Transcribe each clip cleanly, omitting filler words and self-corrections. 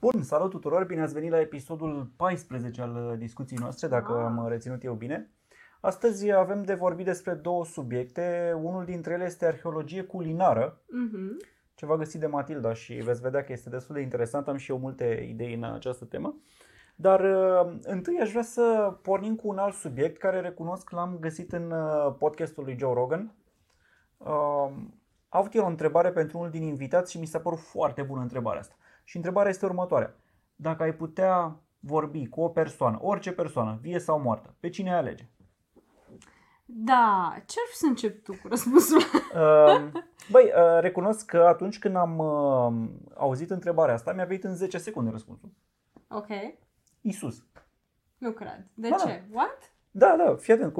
Bun, salut tuturor, bine ați venit la episodul 14 al discuției noastre, dacă am reținut eu bine. Astăzi avem de vorbit despre două subiecte, unul dintre ele este arheologie culinară, ceva găsit de Matilda și veți vedea că este destul de interesant, am și eu multe idei în această temă. Dar întâi aș vrea să pornim cu un alt subiect care recunosc l-am găsit în podcastul lui Joe Rogan. A avut el o întrebare pentru unul din invitați și mi s-a părut foarte bună întrebarea asta. Și întrebarea este următoarea. Dacă ai putea vorbi cu o persoană, orice persoană, vie sau moartă, pe cine alege? Da, ce ar să încep tu cu răspunsul? Băi, recunosc că atunci când am auzit întrebarea asta, mi-a venit în 10 secunde răspunsul. Ok. Isus. Nu cred. De ce? What? Da, fii atent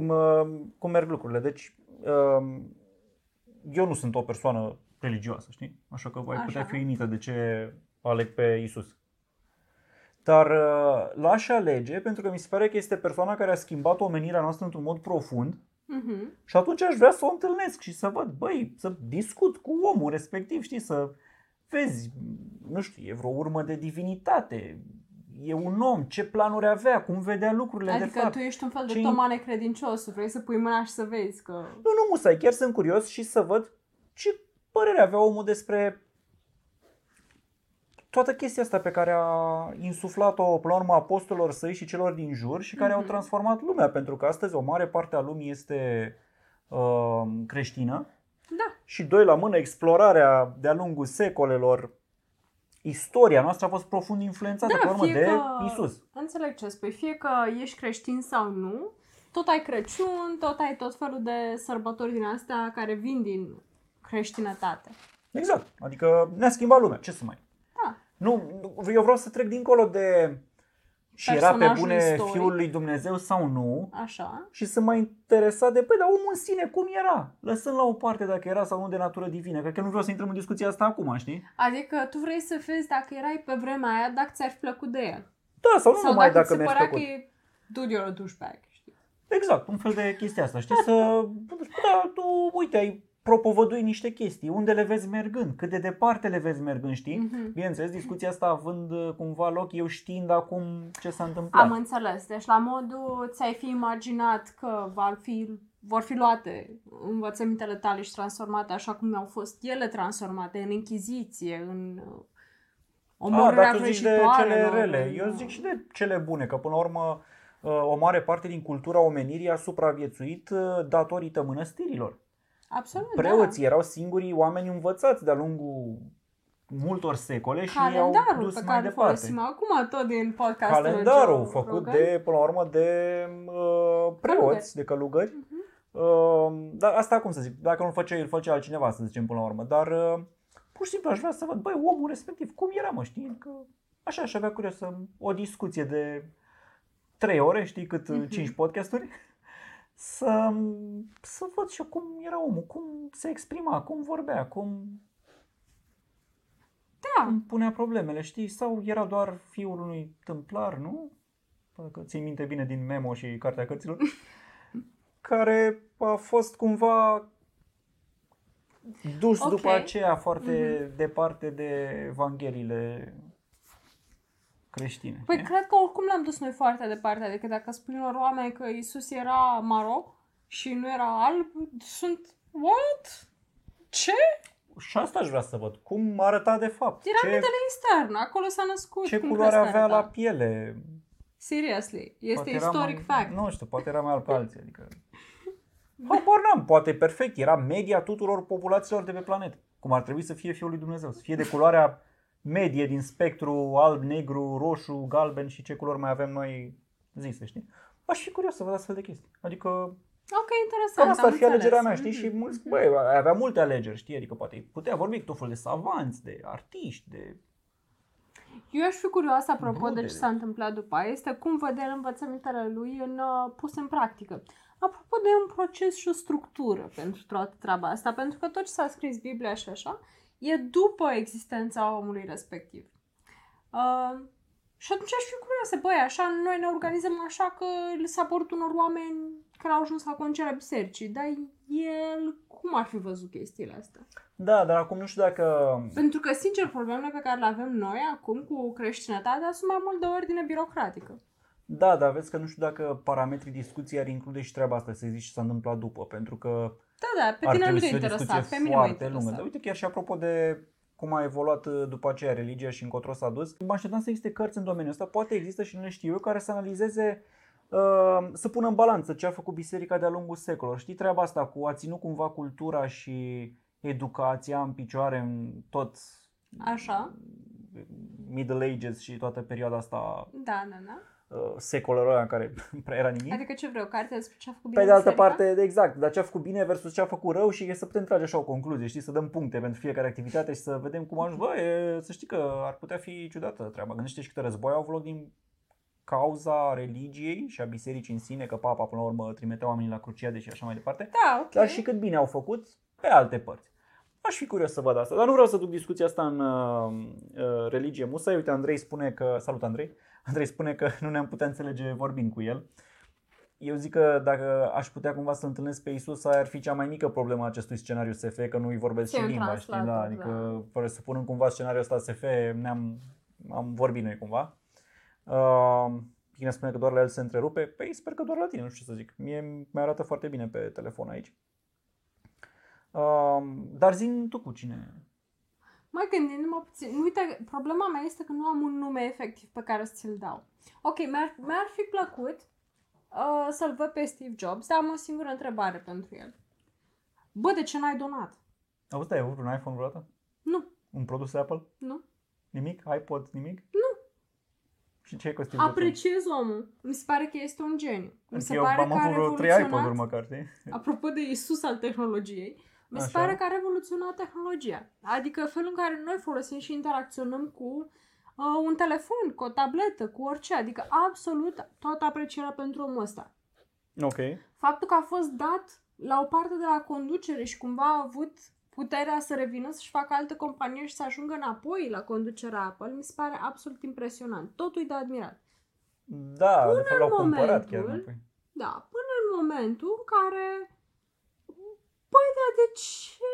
cum merg lucrurile. Deci, eu nu sunt o persoană religioasă, știi? Așa că ai putea fi uimită de ce aleg pe Isus. Dar l-aș alege pentru că mi se pare că este persoana care a schimbat omenirea noastră într-un mod profund. Și atunci aș vrea să o întâlnesc și să văd, băi, să discut cu omul respectiv, știi, să vezi, nu știu, e vreo urmă de divinitate. E un om, ce planuri avea, cum vedea lucrurile de fapt. Adică tu ești un fel de tomane credincios, vrei să pui mâna și să vezi că... Nu musai, chiar sunt curios și să văd ce părere avea omul despre toată chestia asta pe care a insuflat-o până la urmă apostolilor săi și celor din jur și care au transformat lumea, pentru că astăzi o mare parte a lumii este creștină. Da. Și doi la mână, explorarea de-a lungul secolelor, istoria noastră a fost profund influențată de Isus. Înțeleg ce spui, fie că ești creștin sau nu, tot ai Crăciun, tot ai tot felul de sărbători din astea care vin din creștinătate. Exact, adică ne-a schimbat lumea, ce să mai... Da. Nu, eu vreau să trec dincolo de și era pe bune istoric Fiul lui Dumnezeu sau nu. Așa. Și să mă interesa de, dar omul în sine cum era? Lăsând la o parte dacă era sau nu de natură divină. Cred că nu vreau să intrăm în discuția asta acum, știi? Adică tu vrei să vezi dacă erai pe vremea aia, dacă ți-ar fi plăcut de el. Da, sau nu numai dacă mi-ar fi plăcut. Sau dacă ți se părea că e dude you're a douchebag, știi? Exact, un fel de chestia asta, știi? Da, tu, uite, ai propovădui niște chestii, unde le vezi mergând, cât de departe le vezi mergând, știi? Bineînțeles, discuția asta având cumva loc, eu știind acum ce s-a întâmplat. Am înțeles, deci la modul ți-ai fi imaginat că vor fi luate învățămintele tale și transformate așa cum au fost ele transformate, în Inchiziție, în omorârea vrăjitoare. Dar tu zici de cele rele, eu zic și de cele bune, că până la urmă o mare parte din cultura omenirii a supraviețuit datorită mănăstirilor. Absolut, preoții erau singurii oameni învățați de-a lungul multor secole și i-au dus pe mai departe. Calendarul pe care folosim acum tot din podcastul Calendarul făcut de, până la urmă, de preoți, de călugări. Dar asta cum să zic, dacă nu-l făcea, îl făcea altcineva, să zicem, până la urmă. Dar pur și simplu aș vrea să văd, băi, omul respectiv, cum era, mă, știi? Că așa aș avea curios o discuție de 3 ore, știi, cât 5 podcasturi. Să văd și eu cum era omul, cum se exprima, cum vorbea, cum punea problemele, știi? Sau era doar fiul unui tâmplar, nu? Dacă ții minte bine din Memo și Cartea Cărților, care a fost cumva dus după aceea foarte departe de evangheliile creștine. Păi cred că oricum l-am dus noi foarte departe, adică dacă spun unor oameni că Isus era maroc și nu era alb, sunt what? Ce? Și asta aș vrea să văd, cum arăta de fapt. Piramidele externe, acolo s-a născut. Ce culoare avea la piele? Seriously, este istoric fact. Nu știu, poate era mai alb ca alții, adică... Habar n-am, poate perfect, era media tuturor populațiilor de pe planetă, cum ar trebui să fie Fiul lui Dumnezeu, să fie de culoarea medie din spectru alb, negru, roșu, galben și ce culori mai avem noi zise, știi? Aș fi curios să văd astfel de chestii. Adică, ok, interesant. Asta ar fi alegerea mea, știi? Și mulți, avea multe alegeri, știi? Adică poate putea vorbi cu tot felul de savanți, de artiști, de... Eu aș fi curioasă, apropo, de ce s-a întâmplat după aia, este cum vedea învățămintele lui puse în practică. Apropo de un proces și o structură pentru toată treaba asta, pentru că tot ce s-a scris Biblia și așa, e după existența omului respectiv. Și atunci aș fi curioasă, așa noi ne organizăm așa că li s-a părut unor oameni care au ajuns la concilierea bisericii, dar el cum ar fi văzut chestiile astea. Da, dar acum nu știu dacă... Pentru că, sincer, problemele pe care le avem noi acum cu creștinătatea sunt mai mult de ordine birocratică. Da, dar vezi că nu știu dacă parametrii discuției ar include și treaba asta, să zici ce s-a întâmplat după, pentru că... Da, pe tine nu te interesa, pe mine mă interesa. Dar uite, chiar și apropo de cum a evoluat după aceea religia și încotro s-a dus, mă așteptam să existe cărți în domeniul ăsta, poate există și nu le știu eu, care să analizeze, să pună în balanță ce a făcut biserica de-a lungul secolelor. Știi treaba asta cu a ținut cumva cultura și educația în picioare în tot... Așa. Middle Ages și toată perioada asta... Da. Secolelor în care prea era nimic. Adică ce vreau, cartea despre ce a făcut bine. Pe de altă parte, exact, dar ce a făcut bine versus ce a făcut rău și e să putem trage așa o concluzie, știi, să dăm puncte pentru fiecare activitate și să vedem cum ajungi. Să știi că ar putea fi ciudată treaba. Gândește-și câte războaie au avut loc din cauza religiei și a bisericii în sine, că papa până la urmă trimitea oamenii la cruciade și așa mai departe. Da, okay. Dar și cât bine au făcut pe alte părți. Aș fi curios să văd asta, dar nu vreau să duc discuția asta în religie musai. Uite, Andrei spune că... Salut, Andrei! Andrei spune că nu ne-am putea înțelege vorbind cu el. Eu zic că dacă aș putea cumva să întâlnesc pe Isus, ar fi cea mai mică problemă a acestui scenariu SF, că nu-i vorbesc și limba, știi? Da, adică presupunând cumva scenariul ăsta SF, am vorbit noi cumva. Cine spune că doar la el se întrerupe? Păi sper că doar la tine, nu știu ce să zic. Mie mi-arată foarte bine pe telefon aici. Dar zi-mi tu cu cine... Mai gândindu-mă puțin, uite, problema mea este că nu am un nume efectiv pe care să ți-l dau. Ok, mi-ar fi plăcut să-l văd pe Steve Jobs, dar am o singură întrebare pentru el. Bă, de ce n-ai donat? Auzi, dar ai avut un iPhone vreodată? Nu. Un produs Apple? Nu. Nimic? iPod? Nimic? Nu. Și ce e cu Steve Jobs? Apreciez omul. Mi se pare că este un geniu. Mi se pare că a revoluționat... Apropo de Isus al tehnologiei. Mi se pare că a revoluționat tehnologia. Adică felul în care noi folosim și interacționăm cu un telefon, cu o tabletă, cu orice. Adică absolut toată aprecierea pentru omul ăsta. Ok. Faptul că a fost dat la o parte de la conducere și cumva a avut puterea să revină, să-și facă alte companii și să ajungă înapoi la conducerea Apple, mi se pare absolut impresionant. Totul e de admirat. Da, până de fapt l-au cumpărat chiar înapoi. Da, până în momentul în care... Păi, dar de ce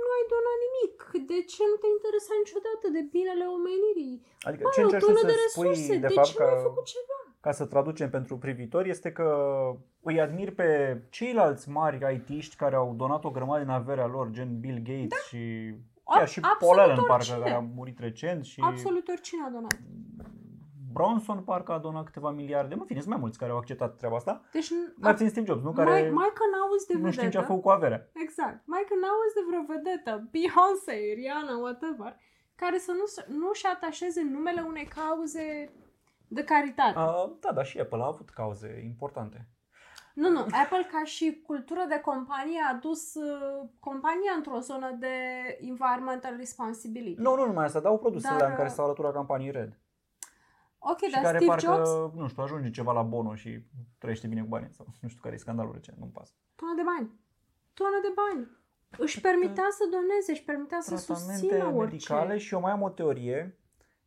nu ai donat nimic? De ce nu te interesa niciodată de binele omenirii? Adică ce încerci să spui, de fapt, ca să traducem pentru privitori, este că îi admir pe ceilalți mari IT-ști care au donat o grămadă din averea lor, gen Bill Gates, da? Și chiar și Paul Allen, parcă, care a murit recent. Și absolut oricine a donat. Bronson parcă a donat câteva miliarde. Mă, fine, sunt mai mulți care au acceptat treaba asta. Deci, mai țin Steve Jobs, nu? Care mai că n-auzi de vedetă. Nu știm ce a făcut cu averea. Exact. Mai că n-auzi de vreo vedetă, Beyoncé, Rihanna, whatever, care să nu-și atașeze numele unei cauze de caritate. Da, dar și Apple a avut cauze importante. Nu. Apple ca și cultură de companie a dus compania într-o zonă de environmental responsibility. Nu numai asta, dau produsele în care s-au alăturat campanii Red. Ok, și dar care Steve parcă, Jobs... nu știu, ajunge ceva la Bono și trăiește bine cu banii sau nu știu care e scandalul recent, nu-mi pasă. Tonă de bani. Își permitea să doneze, își permitea să susțină orice. Medicale și eu mai am o teorie.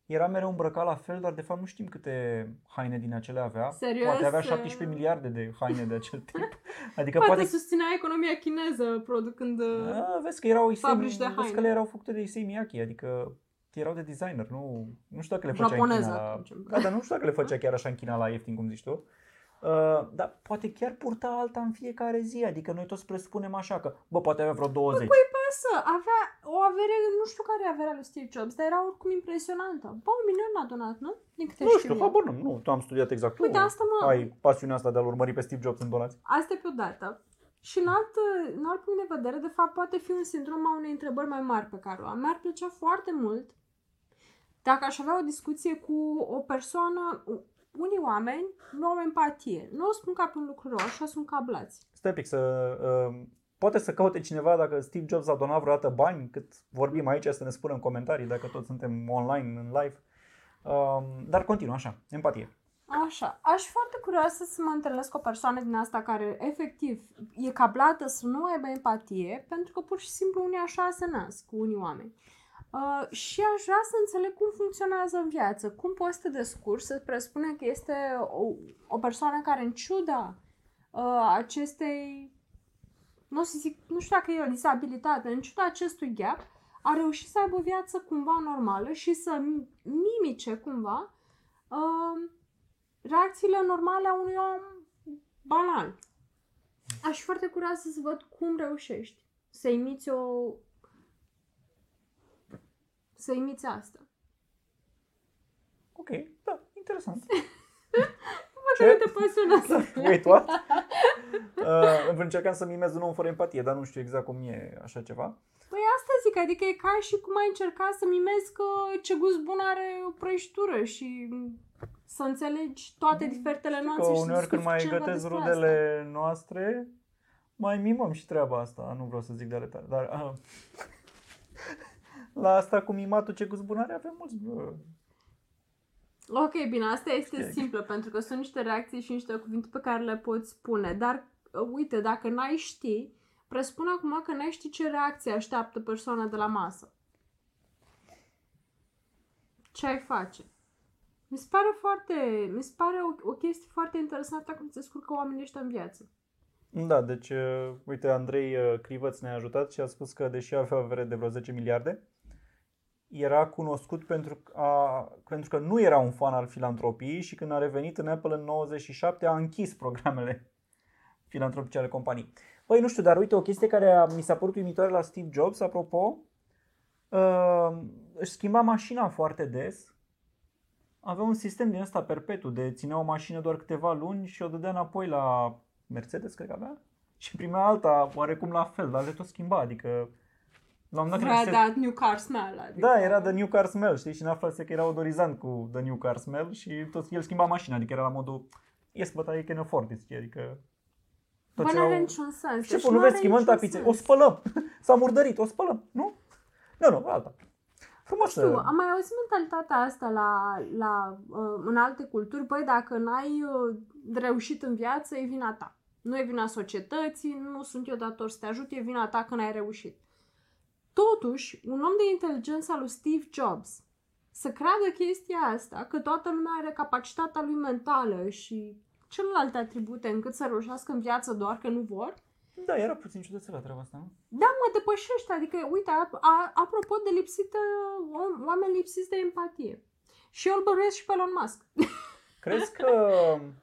Era mereu îmbrăcat la fel, dar de fapt nu știm câte haine din acele avea. Serios? Poate avea 17 miliarde de haine de acel tip. Adică poate susținea economia chineză producând fabrici de haine. Vezi că le erau făcute de Issey Miyake, adică... erau de designer, nu știu dacă le făcea în China la... Da, dar nu știu dacă le făcea chiar așa în China la ieftin, cum zici tu. Dar poate chiar purta alta în fiecare zi, adică noi toți presupunem așa că, poate avea vreo 20. Bă, cui pasă? Avea o avere, nu știu care e averea lui Steve Jobs, dar era oricum impresionantă. Bă, un milion a donat, nu? Din câte știu. Nu, tu am studiat exact. Uite, asta ai pasiunea asta de a-l urmări pe Steve Jobs în donați. Asta e pe o dată. Și în alt punct de vedere, de fapt, poate fi un sindrom a unei întrebări mai mari pe care o am. Mi-ar plăcea foarte mult dacă aș avea o discuție cu o persoană. Unii oameni nu au empatie. Nu o spun ca pe un lucru rău, așa sunt cablați. Stai pic, poate să caute cineva dacă Steve Jobs a donat vreodată bani, cât vorbim aici, să ne spună în comentarii, dacă toți suntem online, în live. Dar continuă așa, empatie. Așa, aș fi foarte curioasă să mă întâlnesc cu o persoană din asta care efectiv e cablată să nu aibă empatie, pentru că pur și simplu unii așa se nasc, cu unii oameni. Și aș vrea să înțeleg cum funcționează în viață, cum poți să te descurci, să presupune că este o persoană care în ciuda acestei nu o să zic, nu știu dacă e o disabilitate, în ciuda acestui gap, a reușit să aibă o viață cumva normală și să mimice cumva reacțiile normale a unui om banal. Aș fi foarte curioasă să văd cum reușești să imiți asta. Ok, da, interesant. Wait, what? Încercam să-mi imez un om fără empatie, dar nu știu exact cum e așa ceva. Păi asta zic, adică e ca și cum ai încerca să-mi imez că ce gust bun are o prăjitură și să înțelegi toate diferitele nuanțe. Că uneori când mai gătesc rudele noastre, mai mimăm și treaba asta. Nu vreau să zic de ale tale, dar la asta cu mimatul ce gust bun are avem mulți... Ok, bine, asta este simplă, pentru că sunt niște reacții și niște cuvinte pe care le poți spune. Dar, uite, dacă n-ai ști, presupun acum că n-ai ști ce reacție așteaptă persoana de la masă. Ce ai face? Mi se pare o chestie foarte interesantă cum se scurcă oamenii ăștia în viață. Da, deci, uite, Andrei Crivăț ne-a ajutat și a spus că, deși avea avere de vreo 10 miliarde, era cunoscut pentru că nu era un fan al filantropiei și când a revenit în Apple în 97 a închis programele filantropice ale companiei. Păi nu știu, dar uite o chestie care mi s-a părut uimitoare la Steve Jobs, apropo, își schimba mașina foarte des. Avea un sistem din ăsta perpetu de ținea o mașină doar câteva luni și o dădea înapoi la Mercedes, cred că avea, și primea alta oarecum la fel, dar le tot schimba, adică... Vrea da new car smell, adică. Da, era the new car smell, știi? Și în aflase că era odorizant cu the new car smell și tot el schimba mașina, adică era la modul yes, but I can afford this, adică tot ce are niciun sens. Și nu vezi schimbând tapițe, o spălăm. S-a murdărit, o spălăm, nu? Nu, alta. Frumos. Știu, am mai auzit mentalitatea asta în alte culturi, băi, dacă n-ai reușit în viață, e vina ta. Nu e vina societății, nu sunt eu dator să te ajut, e vina ta că n-ai reușit. Totuși, un om de inteligența lui Steve Jobs să creadă chestia asta, că toată lumea are capacitatea lui mentală și celelalte atribute încât să reușească în viață doar că nu vor. Da, era puțin ciudățelă treaba asta, nu? Da, mă depășește, adică, uite, apropo de oameni lipsiți de empatie. Și eu îl bănuiesc și pe Elon Musk. Crezi că,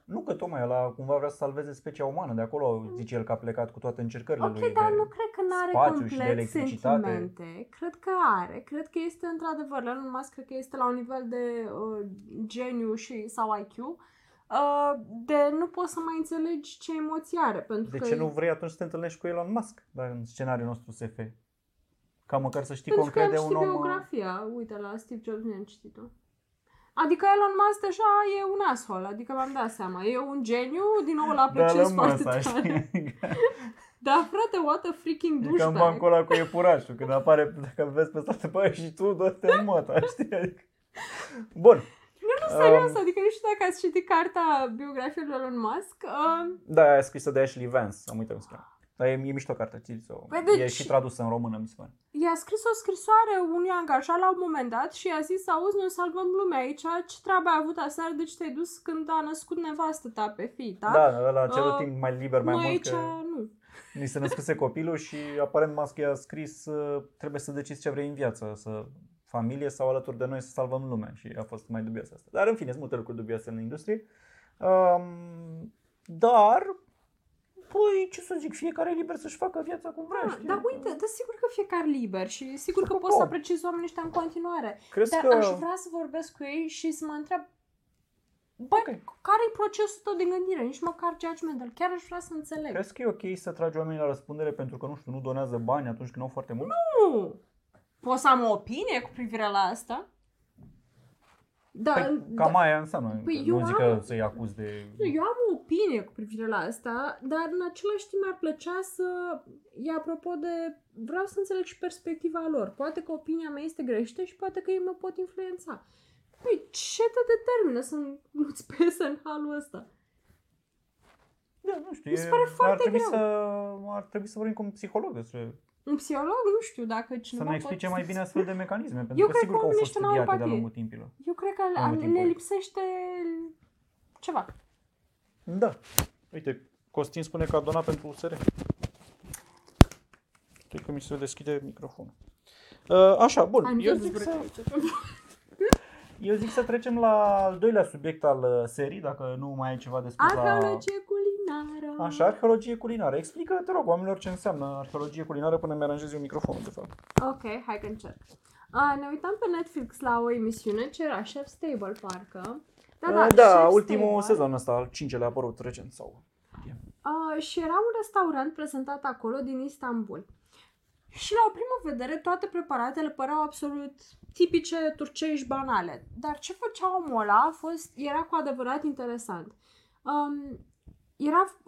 nu că tocmai ăla cumva vrea să salveze specia umană, de acolo zice el că a plecat cu toate încercările lui. Ok, dar nu cred că n-are complet sentimente, cred că are, cred că este într-adevăr, Elon Musk cred că este la un nivel de geniu sau IQ, de nu poți să mai înțelegi ce emoții are. Pentru că nu vrei atunci să te întâlnești cu Elon Musk, dar în scenariul nostru SF? Ca măcar să știi cum crede un om... Pentru că biografia, uite la Steve Jobs ne-am citit-o. Adică Elon Musk deja e un asshole, adică v-am dat seama, e un geniu, din nou îl apreciez foarte tare. Dar frate, what a freaking douchebag. E cam bancul ăla cu iepurașul, când apare, dacă vezi pe toată băie și tu, dă-te în măta, știi? Adică... Bun. Nu, serios, adică nu știu dacă ați citit cartea biografiei lui Elon Musk. Da, e scrisă de Ashley Vance, am uitat să spun. Dar e mișto cartea, știți-o. E și tradusă în română, mi se pare. I-a scris o scrisoare unui angajat la un moment dat și i-a zis: auzi, noi salvăm lumea aici, ce treabă ai avut aseară, de ce te-ai dus când a născut nevastă ta pe fii, da? Da, la acel timp mai liber, mai mult aici, că nu. Ni se născuse copilul și aparent Musk i-a scris: trebuie să decizi ce vrei în viață, să familie sau alături de noi să salvăm lumea. Și a fost mai dubioasă asta. Dar în fine, sunt multe lucruri dubioase în industrie. Dar... Păi, ce să zic, fiecare e liber să-și facă viața cum vrea, știi? Dar uite, dar sigur că fiecare liber și sigur că poți să apreciezi oamenii ăștia în continuare. Dar aș vrea să vorbesc cu ei și să mă întreb, bă, care-i procesul tău de gândire? Nici măcar judgmental, chiar aș vrea să înțeleg. Crezi că e ok să tragi oamenii la răspundere pentru că, nu știu, nu donează bani atunci când au foarte mult? Nu! Poți să am o opinie cu privire la asta? Da, păi, cam aia înseamnă, păi nu zic că să-i acuz de... Eu am o opinie cu privire la asta, dar în același timp mi-ar plăcea să... E apropo de... Vreau să înțeleg și perspectiva lor. Poate că opinia mea este greșită și poate că ei mă pot influența. Păi ce te determină să nu-ți pese în halul ăsta? Da, nu știu, mi se pare foarte greu. Ar trebui să vorbim cu un psiholog despre... Un psiholog? Nu știu dacă cineva să ne explice mai bine astfel de mecanisme, pentru că sigur că au fost studiate de-a lungul timpilor. Eu cred că ne lipsește ceva. Da. Uite, Costin spune că a donat pentru USR. Cred că mi se deschide microfonul. Așa, bun. Eu zic să trecem la al doilea subiect al serii, dacă nu mai ai ceva de spus. Arheologie culinară. Așa, arheologie culinară. Explică, te rog, oamenilor ce înseamnă arheologie culinară până mi-aranjez eu microfonul, de fapt. Ok, hai că încerc. Ne uitam pe Netflix la o emisiune ce era Chef's Table, parcă. Da, ultimul sezon ăsta, al 5-lea, a apărut recent sau... și era un restaurant prezentat acolo din Istanbul. Și la o primă vedere toate preparatele păreau absolut tipice, turcești, banale. Dar ce făcea omul ăla era cu adevărat interesant.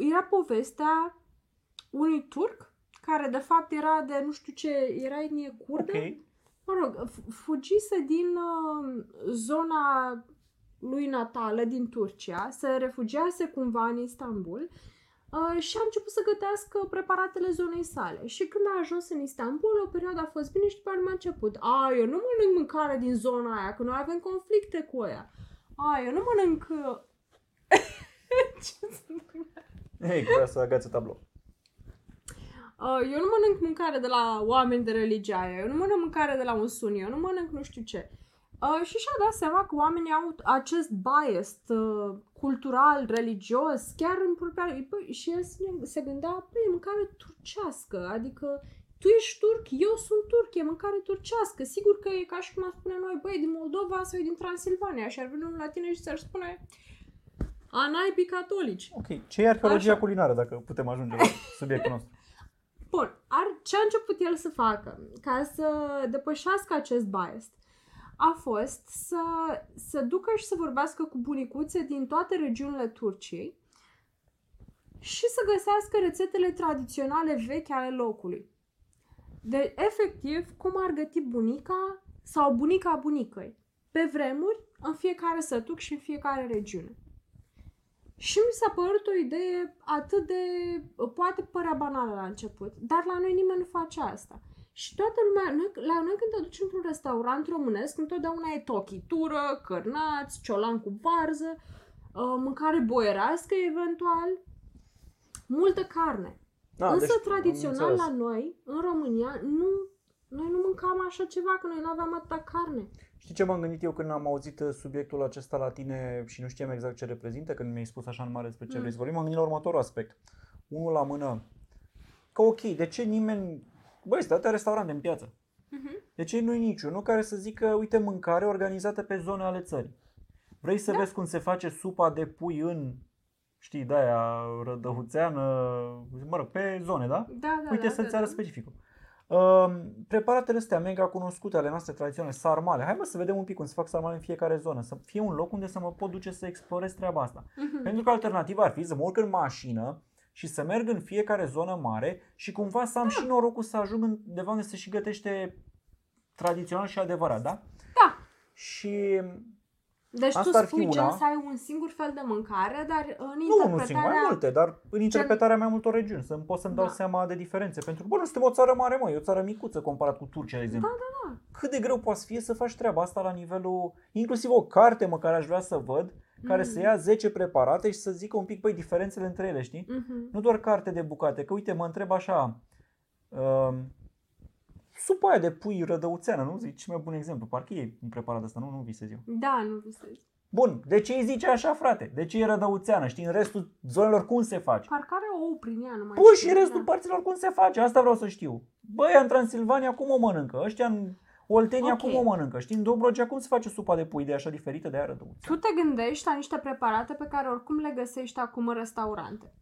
Era povestea unui turc care de fapt era de nu știu ce, era etnie curdă. Okay. Mă rog, fugise din zona lui natală din Turcia, se refugiase cumva în Istanbul și a început să gătească preparatele zonei sale. Și când a ajuns în Istanbul, o perioadă a fost bine și după aceea a început. Eu nu mănânc mâncare din zona aia, că noi avem conflicte cu aia. Eu nu mănânc... Ce vreau să agață tablou. Eu nu mănânc mâncare de la oameni de religia aia, eu nu mănânc mâncare de la un suni, eu nu mănânc nu știu ce. Și și-a dat seama că oamenii au acest bias cultural, religios, chiar în propria... Și el se gândea, e mâncare turcească, adică tu ești turc, eu sunt turc, e mâncare turcească. Sigur că e ca și cum ar spune noi, băi, din Moldova sau din Transilvania și ar veni unul la tine și ți-ar spune... A naibii catolici. Ok, ce e arheologia așa culinară, dacă putem ajunge la subiectul nostru? Bun, ce a început el să facă ca să depășească acest bias? A fost să ducă și să vorbească cu bunicuțe din toate regiunile Turciei și să găsească rețetele tradiționale vechi ale locului. Deci, efectiv, cum ar găti bunica sau bunica bunicăi, pe vremuri, în fiecare sătuc și în fiecare regiune. Și mi s-a părut o idee atât de... poate părea banală la început, dar la noi nimeni nu face asta. Și toată lumea, la noi când te duci într-un restaurant românesc, întotdeauna e tochitură, cărnați, ciolan cu varză, mâncare boierească eventual, multă carne. Însă deci, tradițional la noi, în România, noi nu mâncam așa ceva, că noi nu aveam atâta carne. Știi ce m-am gândit eu când am auzit subiectul acesta la tine și nu știam exact ce reprezintă, când mi-ai spus așa în mare despre ce vrei să vorbim? M-am gândit la următorul aspect. Unul la mână, că ok, de ce nimeni... Băi, sunt atâtea restaurante în piață. Uh-huh. Deci nu e niciunul care să zică, uite, mâncare organizată pe zone ale țării. Vrei să vezi cum se face supa de pui în, știi, de-aia rădăuțeană, mă rog, pe zone, da? Da, uite, să-ți arăt specificul. Preparatele astea mega cunoscute ale noastre tradiționale, sarmale. Hai, să vedem un pic cum se fac sarmale în fiecare zonă. Să fie un loc unde să mă pot duce să explorez treaba asta. Uh-huh. Pentru că alternativa ar fi să mă urc în mașină și să merg în fiecare zonă mare și cumva să am și norocul să ajung undeva unde se și gătește tradițional și adevărat, da? Da. Și deci asta tu spui gen să ai un singur fel de mâncare, dar în interpretarea... Nu singur, mai multe, dar în interpretarea mai multor regiuni, să pot să-mi dau seama de diferențe. Pentru că, bă, nu suntem o țară mare, mă, e o țară micuță comparat cu Turcia, de exemplu. Da. Cât de greu poate fi să faci treaba asta la nivelul... Inclusiv o carte, mă, care aș vrea să văd, care să ia 10 preparate și să zică un pic, băi, diferențele între ele, știi? Mm-hmm. Nu doar carte de bucate, că uite, mă întreb așa, supa aia de pui rădăuțeană, nu? Zici, cel mai bun exemplu, parcă e un preparat ăsta, nu visez eu. Da, nu visez. Bun, de ce îi zice așa, frate? De ce e rădăuțeană? Știi, în restul zonelor cum se face? Parcă are ou prin ea, nu mai știu. Păi și în restul părților cum se face, asta vreau să știu. Băi, în Transilvania cum o mănâncă? Ăștia în... Oltenia cum o mănâncă? Știi, în Dobrogea cum se face supa de pui de așa diferită de aia rădăuță? Tu te gândești la niște preparate pe care oricum le găsești acum în restaurante.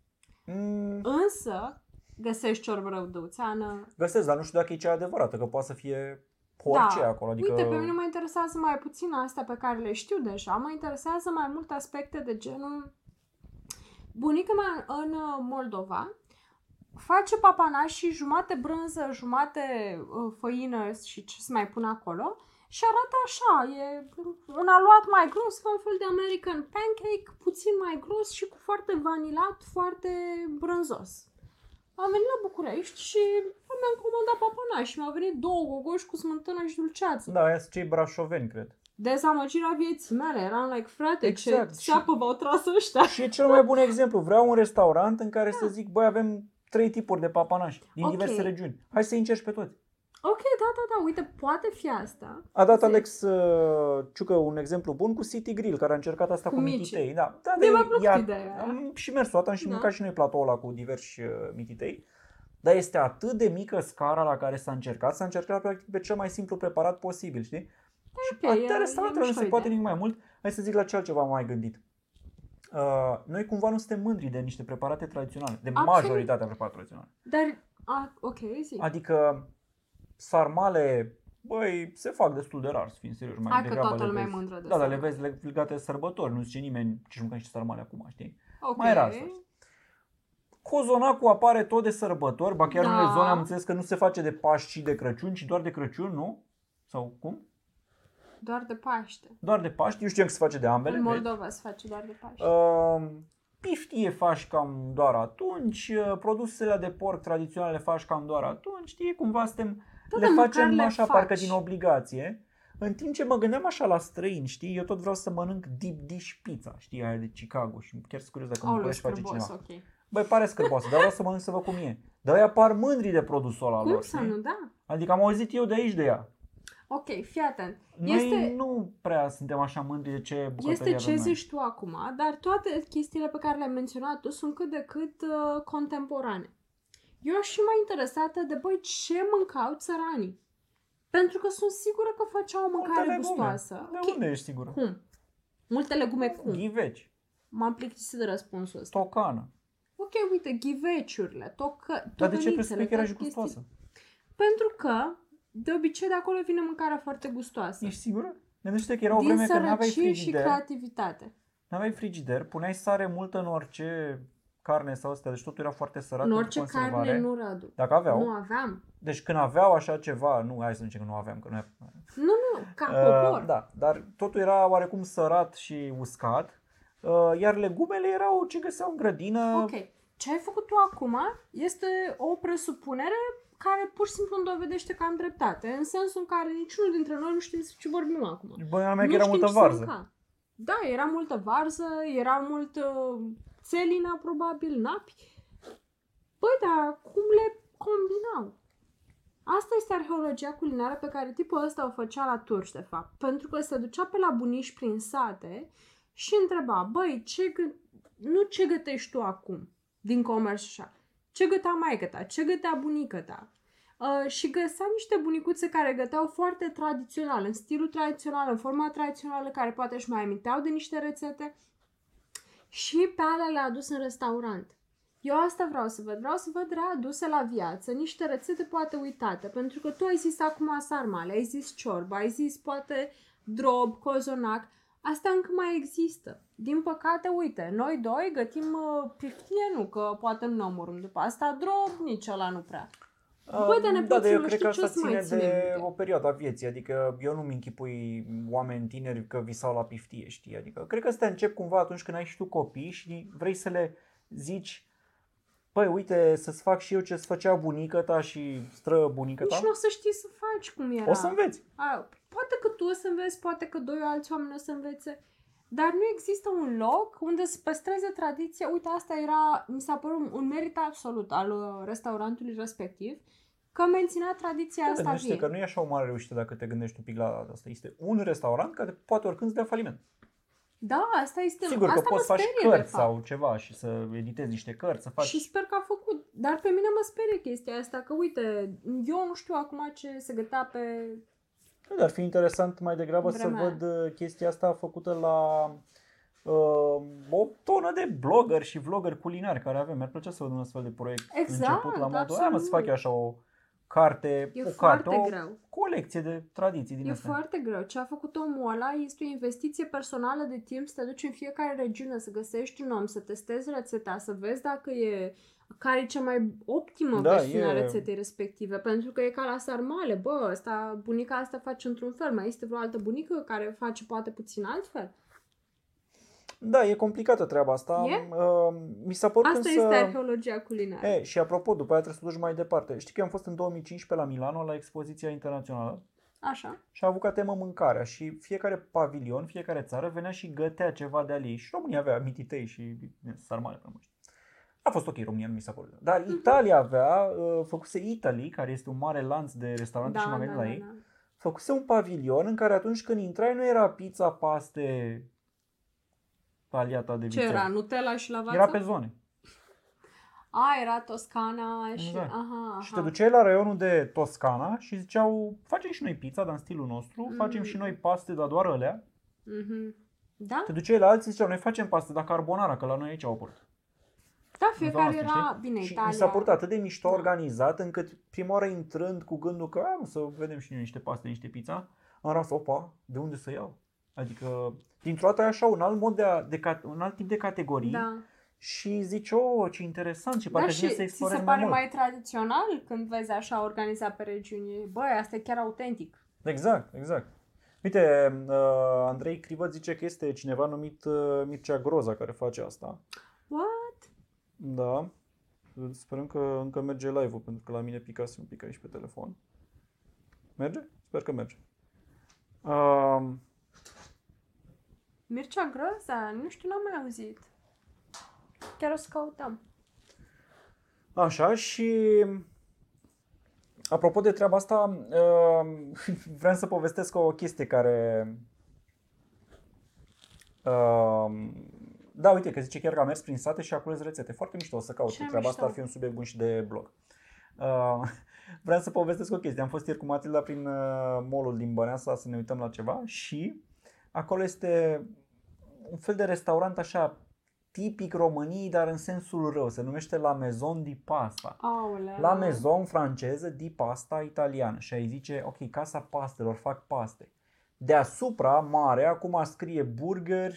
Însă găsești ciorbă rădăuțeană. Găsești, dar nu știu dacă e cea adevărată, că poate să fie orice acolo. Adică... Uite, pe mine mă interesează mai puțin astea pe care le știu deja. Mă interesează mai mult aspecte de genul... Bunica mea în Moldova face papanași și jumate brânză, jumate făină și ce se mai pune acolo și arată așa, e un aluat mai gros, un fel de American pancake, puțin mai gros și cu foarte vanilat, foarte brânzos. Am venit la București și mi-am comandat papanași și mi-au venit două gogoși cu smântână și dulceață. Da, aia sunt cei brașoveni, cred. Dezamăgirea vieții mele, eram like, frate, exact. Ce ceapă v-au tras ăștia. Și e cel mai bun exemplu, vreau un restaurant în care să zic, băi, avem trei tipuri de papanași din diverse regiuni. Hai să-i încerci pe toți. Ok, da, uite, poate fi asta. A dat Alex Ciucă un exemplu bun cu City Grill, care a încercat asta cu mititei. Da, de mi-a plăcut ideea. Am și mers o dată, am și mâncat și noi platoul ăla cu diversi mititei. Dar este atât de mică scara la care s-a încercat. S-a încercat practic pe cel mai simplu preparat posibil, știi? Okay, și atâtea restaurantele nu se poate nimic mai mult. Hai să zic la ce altceva am mai gândit. Noi cumva nu suntem mândri de niște preparate tradiționale, de majoritatea preparatelor tradiționale. Dar, zic. Adică sarmale, se fac destul de rar, să fim serios, mai degrabă că toată lumea e mândră de sarmale. Da, dar le vezi legate de sărbători, nu zice nimeni ce-și mâncă niște sarmale acum, știi? Okay. Mai rar asta. Cozonacul apare tot de sărbători, ba chiar în unele zone am înțeles că nu se face de Paști și de Crăciun, ci doar de Crăciun, nu? Sau cum? Doar de Paște. Doar de Paște. Eu știu că se face de ambele. În Moldova se face doar de Paște. Piftie faci cam doar atunci, produsele de porc tradiționale le faci cam doar atunci, știi, cumva suntem, le facem așa, parcă din obligație. În timp ce mă gândeam așa la străini, știi, eu tot vreau să mănânc deep dish pizza, știi, aia de Chicago și chiar sunt curios dacă mă puteți face cineva. Okay. Pare scârboasă, dar vreau să mănânc să văd cum e. Dar ei par mândri de produsul ăla lor. Adică am auzit eu de aici de ea. Ok, fii atent. Noi nu prea suntem așa mândri de ce bucătărie avem. Este ce zici tu acum, dar toate chestiile pe care le-ai menționat tu sunt cât de cât contemporane. Eu aș fi mai interesată de ce mâncau țăranii. Pentru că sunt sigură că făceau o mâncare gustoasă. De unde ești sigură? Multe legume cum? Ghiveci. M-am plictisit de răspunsul ăsta. Tocană. Ok, uite, ghiveciurile, tocănițele. Dar de ce presupui că era și gustoasă? Pentru că de obicei de acolo vine mâncarea foarte gustoasă. Ești sigură? Gândește că era o vreme când n-aveai frigider. Și creativitate. N-aveai frigider, puneai sare multă în orice carne sau astea, deci totul era foarte sărat. În orice carne nu, Radu. Dacă aveau. Nu aveam. Deci când aveau așa ceva, nu, hai să zicem că nu aveam, că noi. Nu, ca popor. Da, dar totul era oarecum sărat și uscat. Iar legumele erau ce găseau în grădină. Ok. Ce ai făcut tu acum este o presupunere care pur și simplu îmi dovedește că am dreptate, în sensul în care niciunul dintre noi nu știm ce vorbim acum. Băi, era mai că era multă varză. Da, era multă varză, era multă țelina, probabil, napi. Băi, dar cum le combinau? Asta este arheologia culinară pe care tipul ăsta o făcea la turci, de fapt. Pentru că se ducea pe la bunici prin sate și întreba, băi, ce gătești tu acum din comerț și așa? Ce gătea maică-ta? Ce gătea bunică-ta? Și găsea niște bunicuțe care găteau foarte tradițional, în stilul tradițional, în forma tradițională, care poate își mai amiteau de niște rețete și pe alea le-a adus în restaurant. Eu asta vreau să văd. Vreau să văd readuse la viață niște rețete poate uitate, pentru că tu ai zis acum sarmale, ai zis ciorba, ai zis poate drob, cozonac. Asta încă mai există. Din păcate, uite, noi doi gătim piftie, nu, că poate nu ne omorâm după asta, drog, nici ăla nu prea. Dar eu cred că asta ține de o perioadă a vieții, adică eu nu-mi închipui oameni tineri că visau la piftie, știi, adică cred că asta încep cumva atunci când ai și tu copii și vrei să le zici, uite, să-ți fac și eu ce-ți făcea bunica-ta și străbunica-ta. Nici nu o să știi să faci cum era. O să înveți. Poate că tu o să înveți, poate că doi alți oameni o să învețe, dar nu există un loc unde să păstreze tradiția. Uite, asta era, mi s-a părut un merit absolut al restaurantului respectiv, că menținea tradiția asta vie. Că nu e așa o mare reușită dacă te gândești un pic la asta. Este un restaurant care poate oricând să dea faliment. Da, asta este. Sigur că poți să faci cărți sau ceva și să editezi niște cărți, să faci. Și sper că a făcut, dar pe mine mă sperie chestia asta, că uite, eu nu știu acum ce se gătea pe. Dar ar fi interesant mai degrabă să văd chestia asta făcută la o tonă de blogger și vlogger culinari care avem. Mi-ar plăcea să văd un astfel de proiect început la modul ăla, să fac eu așa o carte, o colecție de tradiții din astea. E foarte greu. Ce a făcut omul ăla este o investiție personală de timp, să te duci în fiecare regiune, să găsești un om, să testezi rețeta, să vezi dacă e care e cea mai optimă versiune a rețetei respective, pentru că e ca la sarmale, bunica asta face într-un fel, mai este vreo altă bunică care face poate puțin altfel? Da, e complicată treaba asta. Mi s-a părut asta însă. Asta este arheologia culinară. Și apropo, după aia trebuie să duci mai departe. Știi că am fost în 2015 la Milano la expoziția internațională. Așa. Și a avut ca temă mâncarea și fiecare pavilion, fiecare țară venea și gătea ceva de-al ei. Și România avea mititei și sarmale, A fost ok, România nu mi s-a părut. Dar Italia avea, făcuse Italy, care este un mare lanț de restaurante și magazine la ei, făcuse un pavilion în care atunci când intrai nu era pizza, paste, taliata de vițel. Ce era? Nutella și lavazza? Era pe zone. A, era Toscana și... Exact. Aha. Și te duceai la raionul de Toscana și ziceau, facem și noi pizza, dar în stilul nostru, facem și noi paste, dar doar alea. Da? Te duceai la alții și ziceau, noi facem paste, dar carbonara, că la noi aici au apărut. Da, fiecare era bine și Italia. Și mi s-a părut atât de mișto organizat, încât prima oară intrând cu gândul că am să vedem și noi niște paste, niște pizza, am rămas, opa, de unde să iau? Adică, dintr-o dată așa, un alt mod un alt tip de categorii. Da. Și zici, oh, ce interesant, ce parcă vine să explorăm mai mult. Mai tradițional când vezi așa organizat pe regiuni. Băi, asta e chiar autentic. Exact, exact. Uite, Andrei Crivăț zice că este cineva numit Mircea Groza care face asta. What? Da. Sperăm că încă merge live-ul, pentru că la mine picase un pic aici pe telefon. Merge? Sper că merge. Mircea Groza? Nu știu, n-am mai auzit. Chiar o să căutăm. Așa, și apropo de treaba asta, vreau să povestesc o chestie care... Da, uite că zice chiar că am mers prin sate și aculez rețete. Foarte mișto, o să caut. Treaba asta ar fi un subiect bun și de blog. Vreau să povestesc o chestie. Am fost ieri cu Matilda prin mall-ul din Băneasa să ne uităm la ceva și acolo este un fel de restaurant așa tipic României, dar în sensul rău. Se numește La Maison di Pasta. Aolea. La Maison franceză, di Pasta italiană. Și ai zice, ok, casa pastelor, fac paste. Deasupra, mare, acum scrie burger,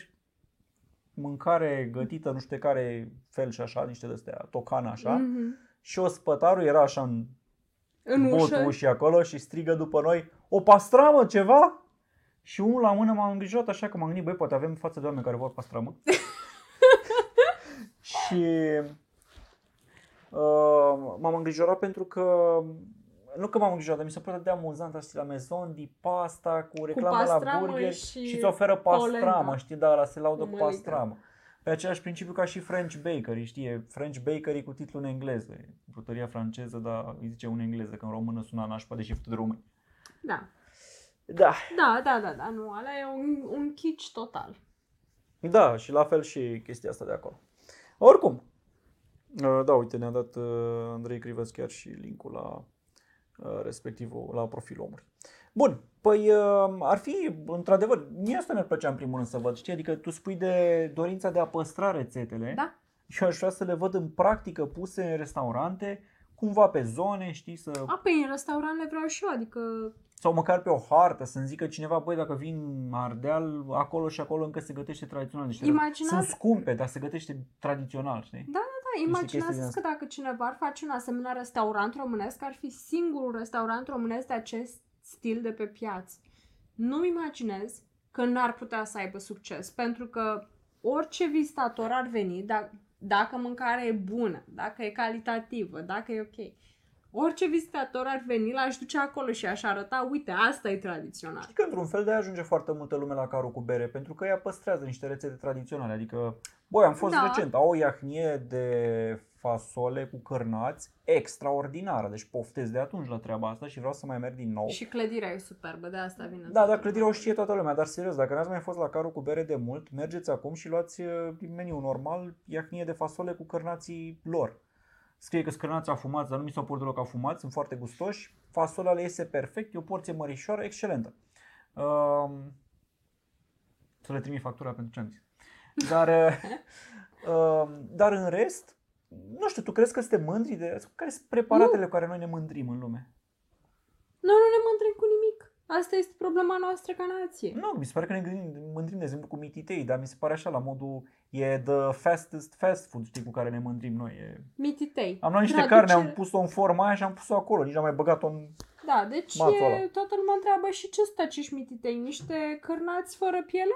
mâncare gătită, nu știu de care fel și așa, niște de-astea, tocană așa. Mm-hmm. Și ospătarul era așa în botul ușii acolo și strigă după noi, o pastramă, ceva? Și unul la mână m-a îngrijorat așa că m-am gândit, băi, poate avem față de oameni care vor pastramă. Și m-am îngrijorat pentru că, nu că m-am îngrijorat, dar mi s-a părut de amuzant asta la Maison di Pasta cu reclamă la burger și îți oferă pastramă, știi, dar ăla se laudă cu pastramă. Pe același principiu ca și French Bakery, știi, French Bakery cu titlul în engleză, brutăria franceză, dar îi zice în engleză, că în română sună nașpa, deși e făcut de români. Da. Da. Da, da, da, da, nu, ăla e un kitsch total. Da, și la fel și chestia asta de acolo. Oricum, da, uite, ne-a dat Andrei Crivăț chiar și linkul la respectivul, la profilul omului. Bun, păi ar fi, într-adevăr, mie asta mi-ar plăcea în primul rând să văd, știi? Adică tu spui de dorința de a păstra rețetele. Da. Și aș vrea să le văd în practică puse în restaurante, cumva pe zone, știi, să... A, pe în restaurant le vreau și eu, adică... Sau măcar pe o hartă, să-mi zică cineva, băi, dacă vin Ardeal, acolo și acolo încă se gătește tradițional. Deci sunt scumpe, dar se gătește tradițional, știi? Da, da, da. Imaginați că dacă cineva ar face un asemenea restaurant românesc, ar fi singurul restaurant românesc de acest stil de pe piață. Nu-mi imaginez că n-ar putea să aibă succes, pentru că orice vizitator ar veni, dacă mâncarea e bună, dacă e calitativă, dacă e ok... Orice vizitator ar veni, l-aș duce acolo și aș arăta, uite, asta e tradițional. Știi că într-un fel de ajunge foarte multă lume la carul cu bere, pentru că ea păstrează niște rețete tradiționale. Adică, boi, am fost recent, au o iahnie de fasole cu cârnați extraordinară. Deci poftez de atunci la treaba asta și vreau să mai merg din nou. Și clădirea e superbă, de asta vine. Da, dar clădirea o știe toată lumea, dar serios, dacă n-ați mai fost la carul cu bere de mult, mergeți acum și luați din meniu normal iahnie de fasole cu cârnații lor. Scrie că scârnați afumați, dar nu mi s-au părut deloc afumați, sunt foarte gustoși. Fasola le iese perfect, e o porție mărișoară, excelentă. Să le trimit factura pentru ce am zis. Dar în rest, nu știu, tu crezi că suntem mândri de... Care sunt preparatele cu care noi ne mândrim în lume? Noi nu ne mândrim cu nimic. Asta este problema noastră ca nație. Nu, mi se pare că ne mândrim, de exemplu, cu mititei, dar mi se pare așa, la modul, e the fastest fast food, știi, cu care ne mândrim noi. E... Mititei. Am luat niște carne, am pus-o în forma aia și am pus-o acolo, nici n-am mai băgat-o în da, deci e, toată lumea întreabă, și ce sunt acești mititei? Niște cârnați fără piele?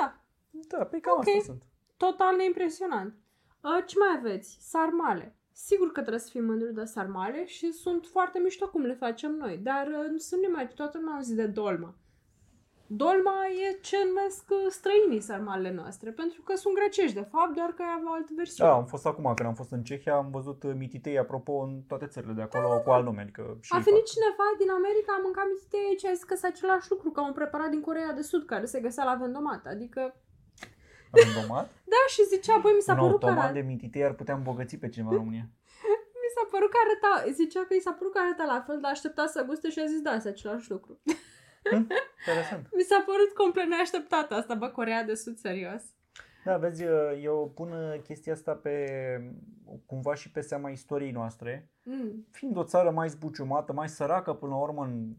Da. Da, pe cam okay. Asta sunt. Total neimpresionant. Ce mai aveți? Sarmale. Sigur că trebuie să fim mândri de sarmale și sunt foarte mișto cum le facem noi, dar nu sunt numai, toată lumea a auzit de dolma. Dolma e ce numesc străinii sarmalele noastre, pentru că sunt grecești de fapt, doar că avea o altă versiune. Da, am fost acum, când am fost în Cehia, am văzut mititei, apropo, în toate țările de acolo, da, cu alt nume. Adică a venit cineva din America, a mâncat mititei și a zis că s-a același lucru ca un preparat din Coreea de Sud, care se găsea la vendomat, adică... Vendomat? Da, și zicea, băi, mi s-a părut că... Un automat de mititei ar putea îmbogăți pe cineva în România. Mi s-a părut că arăta, zicea că i s-a părut că arăta la fel, dar aștepta să guste și a zis, da, s-a același lucru. Interesant. Mi s-a părut complet neașteptată asta, bă, Coreea de Sud, serios. Da, vezi, eu pun chestia asta pe, cumva și pe seama istoriei noastre. Fiind o țară mai zbuciumată, mai săracă până la urmă în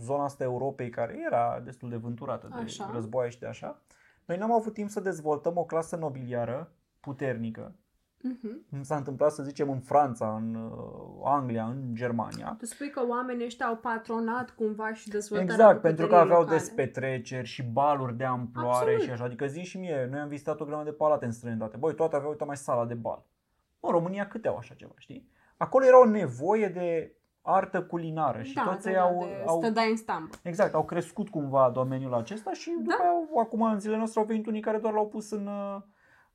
zona asta Europei, care era destul de vânturată de așa. Războaie și de așa, noi n-am avut timp să dezvoltăm o clasă nobiliară puternică. S-a întâmplat, să zicem, în Franța, în Anglia, în Germania. Tu spui că oamenii ăștia au patronat cumva și dezvoltarea. Exact, pentru că aveau despetreceri și baluri de amploare. Absolut. Și așa. Adică zi și mie, noi am vizitat o grămadă de palate în străinătate. Băi, toate aveau, uita, mai sala de bal. În România câte au așa ceva, știi? Acolo era o nevoie de artă culinară și da, toți au stădai în stampă. Exact, au crescut cumva domeniul acesta și după aia, acum în zilele noastre au venit unii care doar l-au pus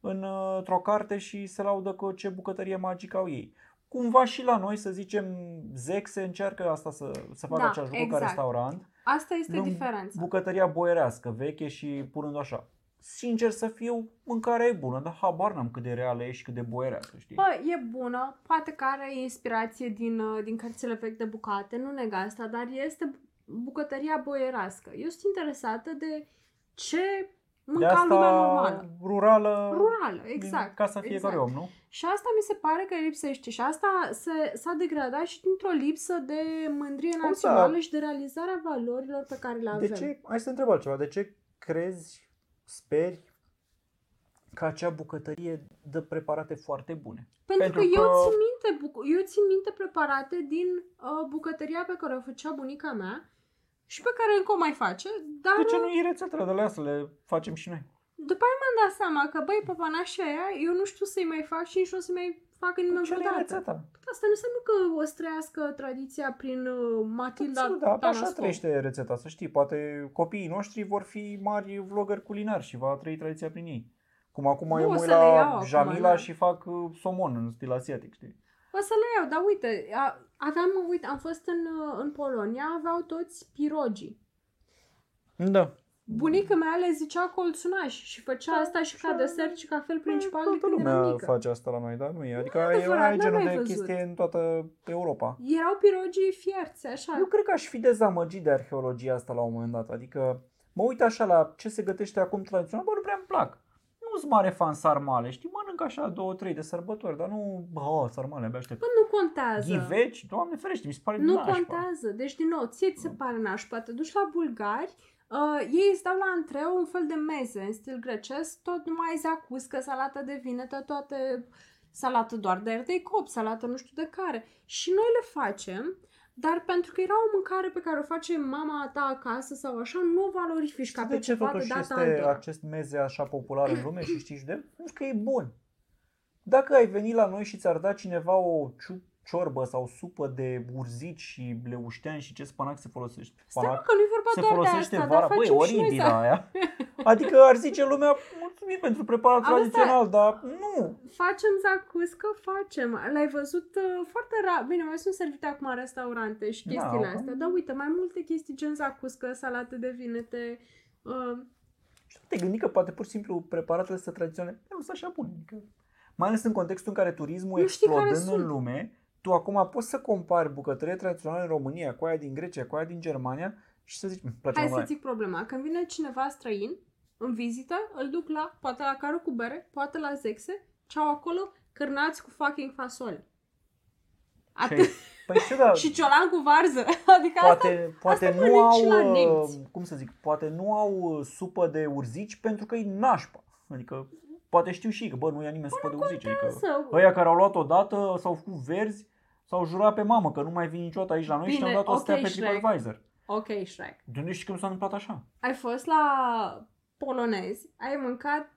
într-o carte și se laudă că ce bucătărie magică au ei. Cumva și la noi, să zicem, Zexe încearcă asta să facă același lucru ca restaurant. Asta este diferența. Bucătăria boierească, veche și punând așa. Sincer să fiu, mâncarea e bună, dar habar n-am cât de reală e și cât de boierească, știi? Bă, e bună, poate că are inspirație din cărțile vechi de bucate, nu neg asta, dar este bucătăria boierească. Eu sunt interesată de ce... Mânca de asta lumea normală. Rurală, exact. Ca să fie fiecare om, nu? Și asta mi se pare că lipsește. Și asta s-a degradat și dintr-o lipsă de mândrie națională și de realizarea valorilor pe care le avem. De ce? Hai să te întreb altceva. De ce crezi, speri, că acea bucătărie dă preparate foarte bune? Pentru că eu țin minte preparate din bucătăria pe care o făcea bunica mea. Și pe care încă o mai face, dar... De ce nu e rețetele de alea să le facem și noi? După aia mi-am dat seama că, băi, papanașa aia, eu nu știu să-i mai fac și nici nu o să mai fac nimeni vreodată. Ce e rețeta? Asta nu înseamnă că o străiască tradiția prin Matilda. Absolut, da, așa trăiește rețeta, să știi. Poate copiii noștri vor fi mari vlogări culinari și va trăi tradiția prin ei. Cum acum eu mă uit la Jamila și fac somon în stil asiatic, știi? O să le iau, dar uite, am fost în Polonia, aveau toți pirogii. Da. Bunica mea le zicea colțunaș și făcea asta și ca desert și ca fel principal de când era mică. Toată lumea face asta la noi, dar nu e. Adică e genul de chestie în toată Europa. Erau pirogii fierți, așa. Eu cred că aș fi dezamăgit de arheologia asta la un moment dat. Adică mă uit așa la ce se gătește acum tradițional, bă, nu prea îmi plac. Nu-s mare fan sarmale, știi? Mănânc așa 2-3 de sărbători, dar nu... sarmale, abia aștept. Bă, nu contează. Ghiveci? Doamne ferește, mi se pare nașpa. Nu contează. Deci, din nou, ție ți se pare nașpa. Te duci la bulgari, ei îți dau la antreu un fel de meze în stil grecesc, tot numai zacuscă, salată de vinetă, toate... Salată doar de ardei cop, salată nu știu de care. Și noi le facem... Dar pentru că era o mâncare pe care o face mama ta acasă sau așa, nu valorifici ca pe ceva de data altora. De ce totuși este acest meze așa popular în lume și știi de? Nu știu că e bun. Dacă ai venit la noi și ți-ar da cineva o ciorbă sau supă de urzici și leuștean și ce spanac se folosește? Stai că nu-i vorba doar de asta, dar facem și noi din aia. Adică ar zice lumea, mulțumim pentru preparat tradițional, dar nu. Facem zacuscă, facem. L-ai văzut foarte rar. Bine, mai sunt servite acum restaurante și chestiile astea. Dar uite, mai multe chestii gen zacuscă, salate de vinete. Și te gândi că poate pur și simplu preparatele astea tradiționale nu sunt așa bune. Mai ales în contextul în care turismul explodând în lume, tu acum poți să compari bucătărie tradițională în România cu aia din Grecia, cu aia din Germania și să zici, hai să zic problema. Când vine cineva străin în vizită, îl duc poate la Carul cu bere, poate la Zexe, ceau acolo, cârnați cu fucking fasole. Păi știu, și ciolan cu varză. Adică poate nu au, cum să zic, poate nu au supă de urzici pentru că e nașpa. Adică poate știu și că, bă, nu ia nimeni supă de urzici. Adică ăia care au luat odată s-au făcut verzi, s-au jurat pe mamă că nu mai vin niciodată aici la noi. Bine, și ne-au dat o stea pe TripAdvisor. Ok, Shrek. De unde știi că mi s-a întâmplat așa? Ai fost la polonezi, ai mâncat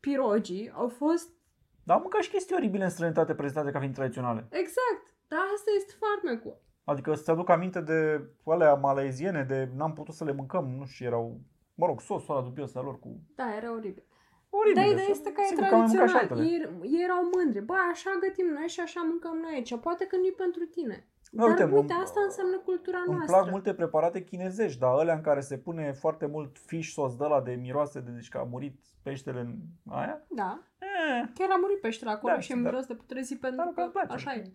pirogii, au fost... Dar am mâncat și chestii oribile în străinătate prezentate ca fiind tradiționale. Exact, dar asta este farmecul. Adică să-ți aduc aminte de alea maleziene, de n-am putut să le mâncăm, nu știu, erau Mă rog, sosul ăla dubios al lor cu... Da, era oribil. Oribil. Dar ideea este că e tradițional. Ei erau mândri. Bă, așa gătim noi și așa mâncăm noi aici. Poate că nu-i pentru tine. Dar uite, asta înseamnă cultura noastră. Îmi plac multe preparate chinezești, dar alea în care se pune foarte mult fish sauce de ăla de miroase, deci că a murit peștele în aia. Da. Chiar a murit peștele acolo și e miros de putrezit pentru că așa e.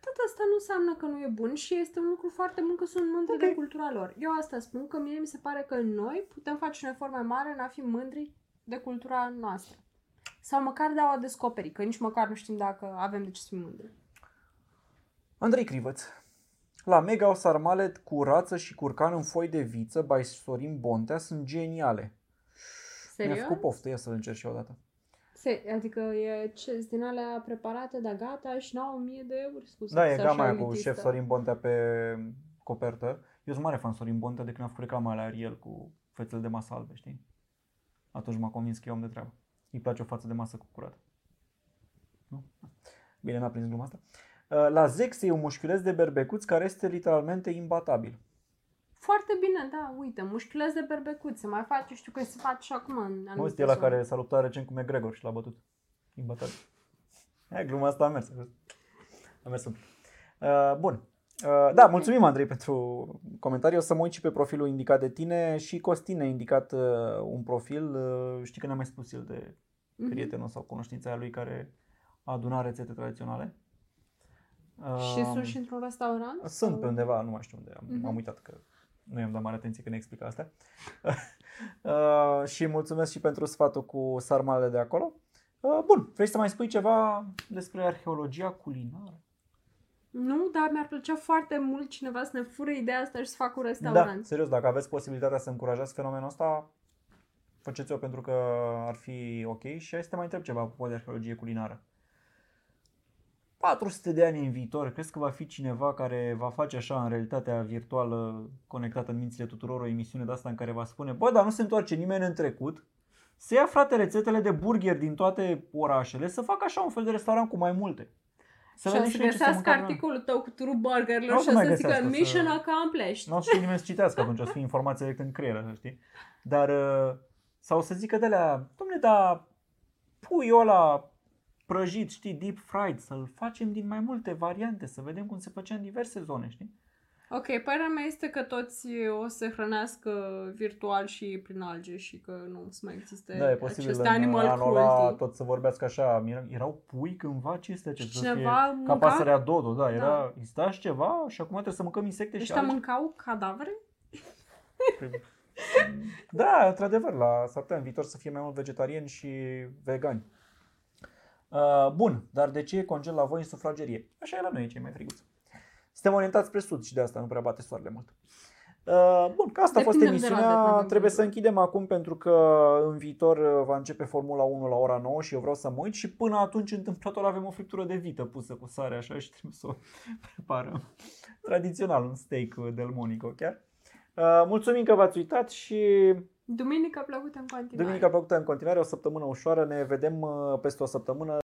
Tot asta nu înseamnă că nu e bun și este un lucru foarte bun că sunt mândri de cultura lor. Eu asta spun, că mie mi se pare că noi putem face un efort mai mare în a fi mândri de cultura noastră. Sau măcar de a o descoperi, că nici măcar nu știm dacă avem de ce să fim mândri. Andrei Crivăț. La Mega o sarmale cu rață și curcan în foi de viță by Sorin Bontea sunt geniale. Serios? Mi-a făcut poftă, ia să-l încerc și eu odată. Adică e ce, din alea preparate, da, gata și n-au 1.000 de euro, scuze. Da, e gama aia cu chef Sorin Bontea pe copertă. Eu sunt mare fan Sorin Bontea de când a făcut reclama la Ariel cu fețele de masă albe, știi? Atunci m-a convins că e om de treabă. Îi place o față de masă cu curată. Nu? Bine, n-a prins gluma asta. La Zexe e un mușchiuleț de berbecuț care este literalmente imbatabil. Foarte bine, da, uite, mușchiuleț de berbecuț, se mai face, știu că se face și acum în anumite. Uite, e la care s-a luptat recent cu McGregor și l-a bătut. Imbatabil. Hai, gluma asta a mers. A mers. Bun. Da, mulțumim Andrei pentru comentarii. O să mă uit și pe profilul indicat de tine și Costin a indicat un profil. Știi că ne-a mai spus el de prietenul sau cunoștința lui care a adunat rețete tradiționale. Și sunt și într-un restaurant? Sunt sau? Pe undeva, nu mai știu unde, m-am uitat că nu i-am dat mare atenție când ne explică astea. Și mulțumesc și pentru sfatul cu sarmalele de acolo. Bun, vrei să mai spui ceva despre arheologia culinară? Nu, dar mi-ar plăcea foarte mult cineva să ne fură ideea asta și să facă un restaurant. Da, serios, dacă aveți posibilitatea să încurajați fenomenul ăsta, faceți-o pentru că ar fi ok. Și hai să te mai întreb ceva apropo de arheologie culinară. 400 de ani în viitor, crezi că va fi cineva care va face așa în realitatea virtuală conectată în mințile tuturor o emisiune de asta în care va spune: bă, dar nu se întoarce nimeni în trecut, să ia, frate, rețetele de burger din toate orașele, să facă așa un fel de restaurant cu mai multe. Să și o să găsească articolul tău cu true burger-ul și o să zică mission accomplished. Nu o să știu nimeni să citească atunci, o să fie informație în creieră, știi? Dar, sau să zică de la, dom'le, dar puiul ăla prăjit, știi, deep fried, să-l facem din mai multe variante, să vedem cum se făcea în diverse zone, știi? Ok, părerea mea este că toți o să se hrănească virtual și prin alge și că nu să mai existe aceste animal cruelty. Tot să vorbească așa, erau pui cândva, ce este acest? Cineva ca pasărea dodo, da, era, exista și ceva și acum trebuie să mâncăm insecte și alge. Ăștia mâncau cadavre? Da, într-adevăr, s-ar putea în viitor să fie mai mult vegetariani și vegani. Bun, dar de ce e congel la voi în sufragerie? Așa e la noi, cei mai friguți. Suntem orientați spre sud și de asta nu prea bate soarele mult. Bun, că asta a fost emisiunea. Trebuie să închidem acum pentru că în viitor va începe Formula 1 la ora 9 și eu vreau să mă uit și până atunci întâmplător avem o friptură de vită pusă cu sare așa și trebuie să o preparăm. Tradițional, un steak del Monaco chiar. Mulțumim că v-ați uitat și... Duminica plăcută în continuare. O săptămână ușoară. Ne vedem peste o săptămână.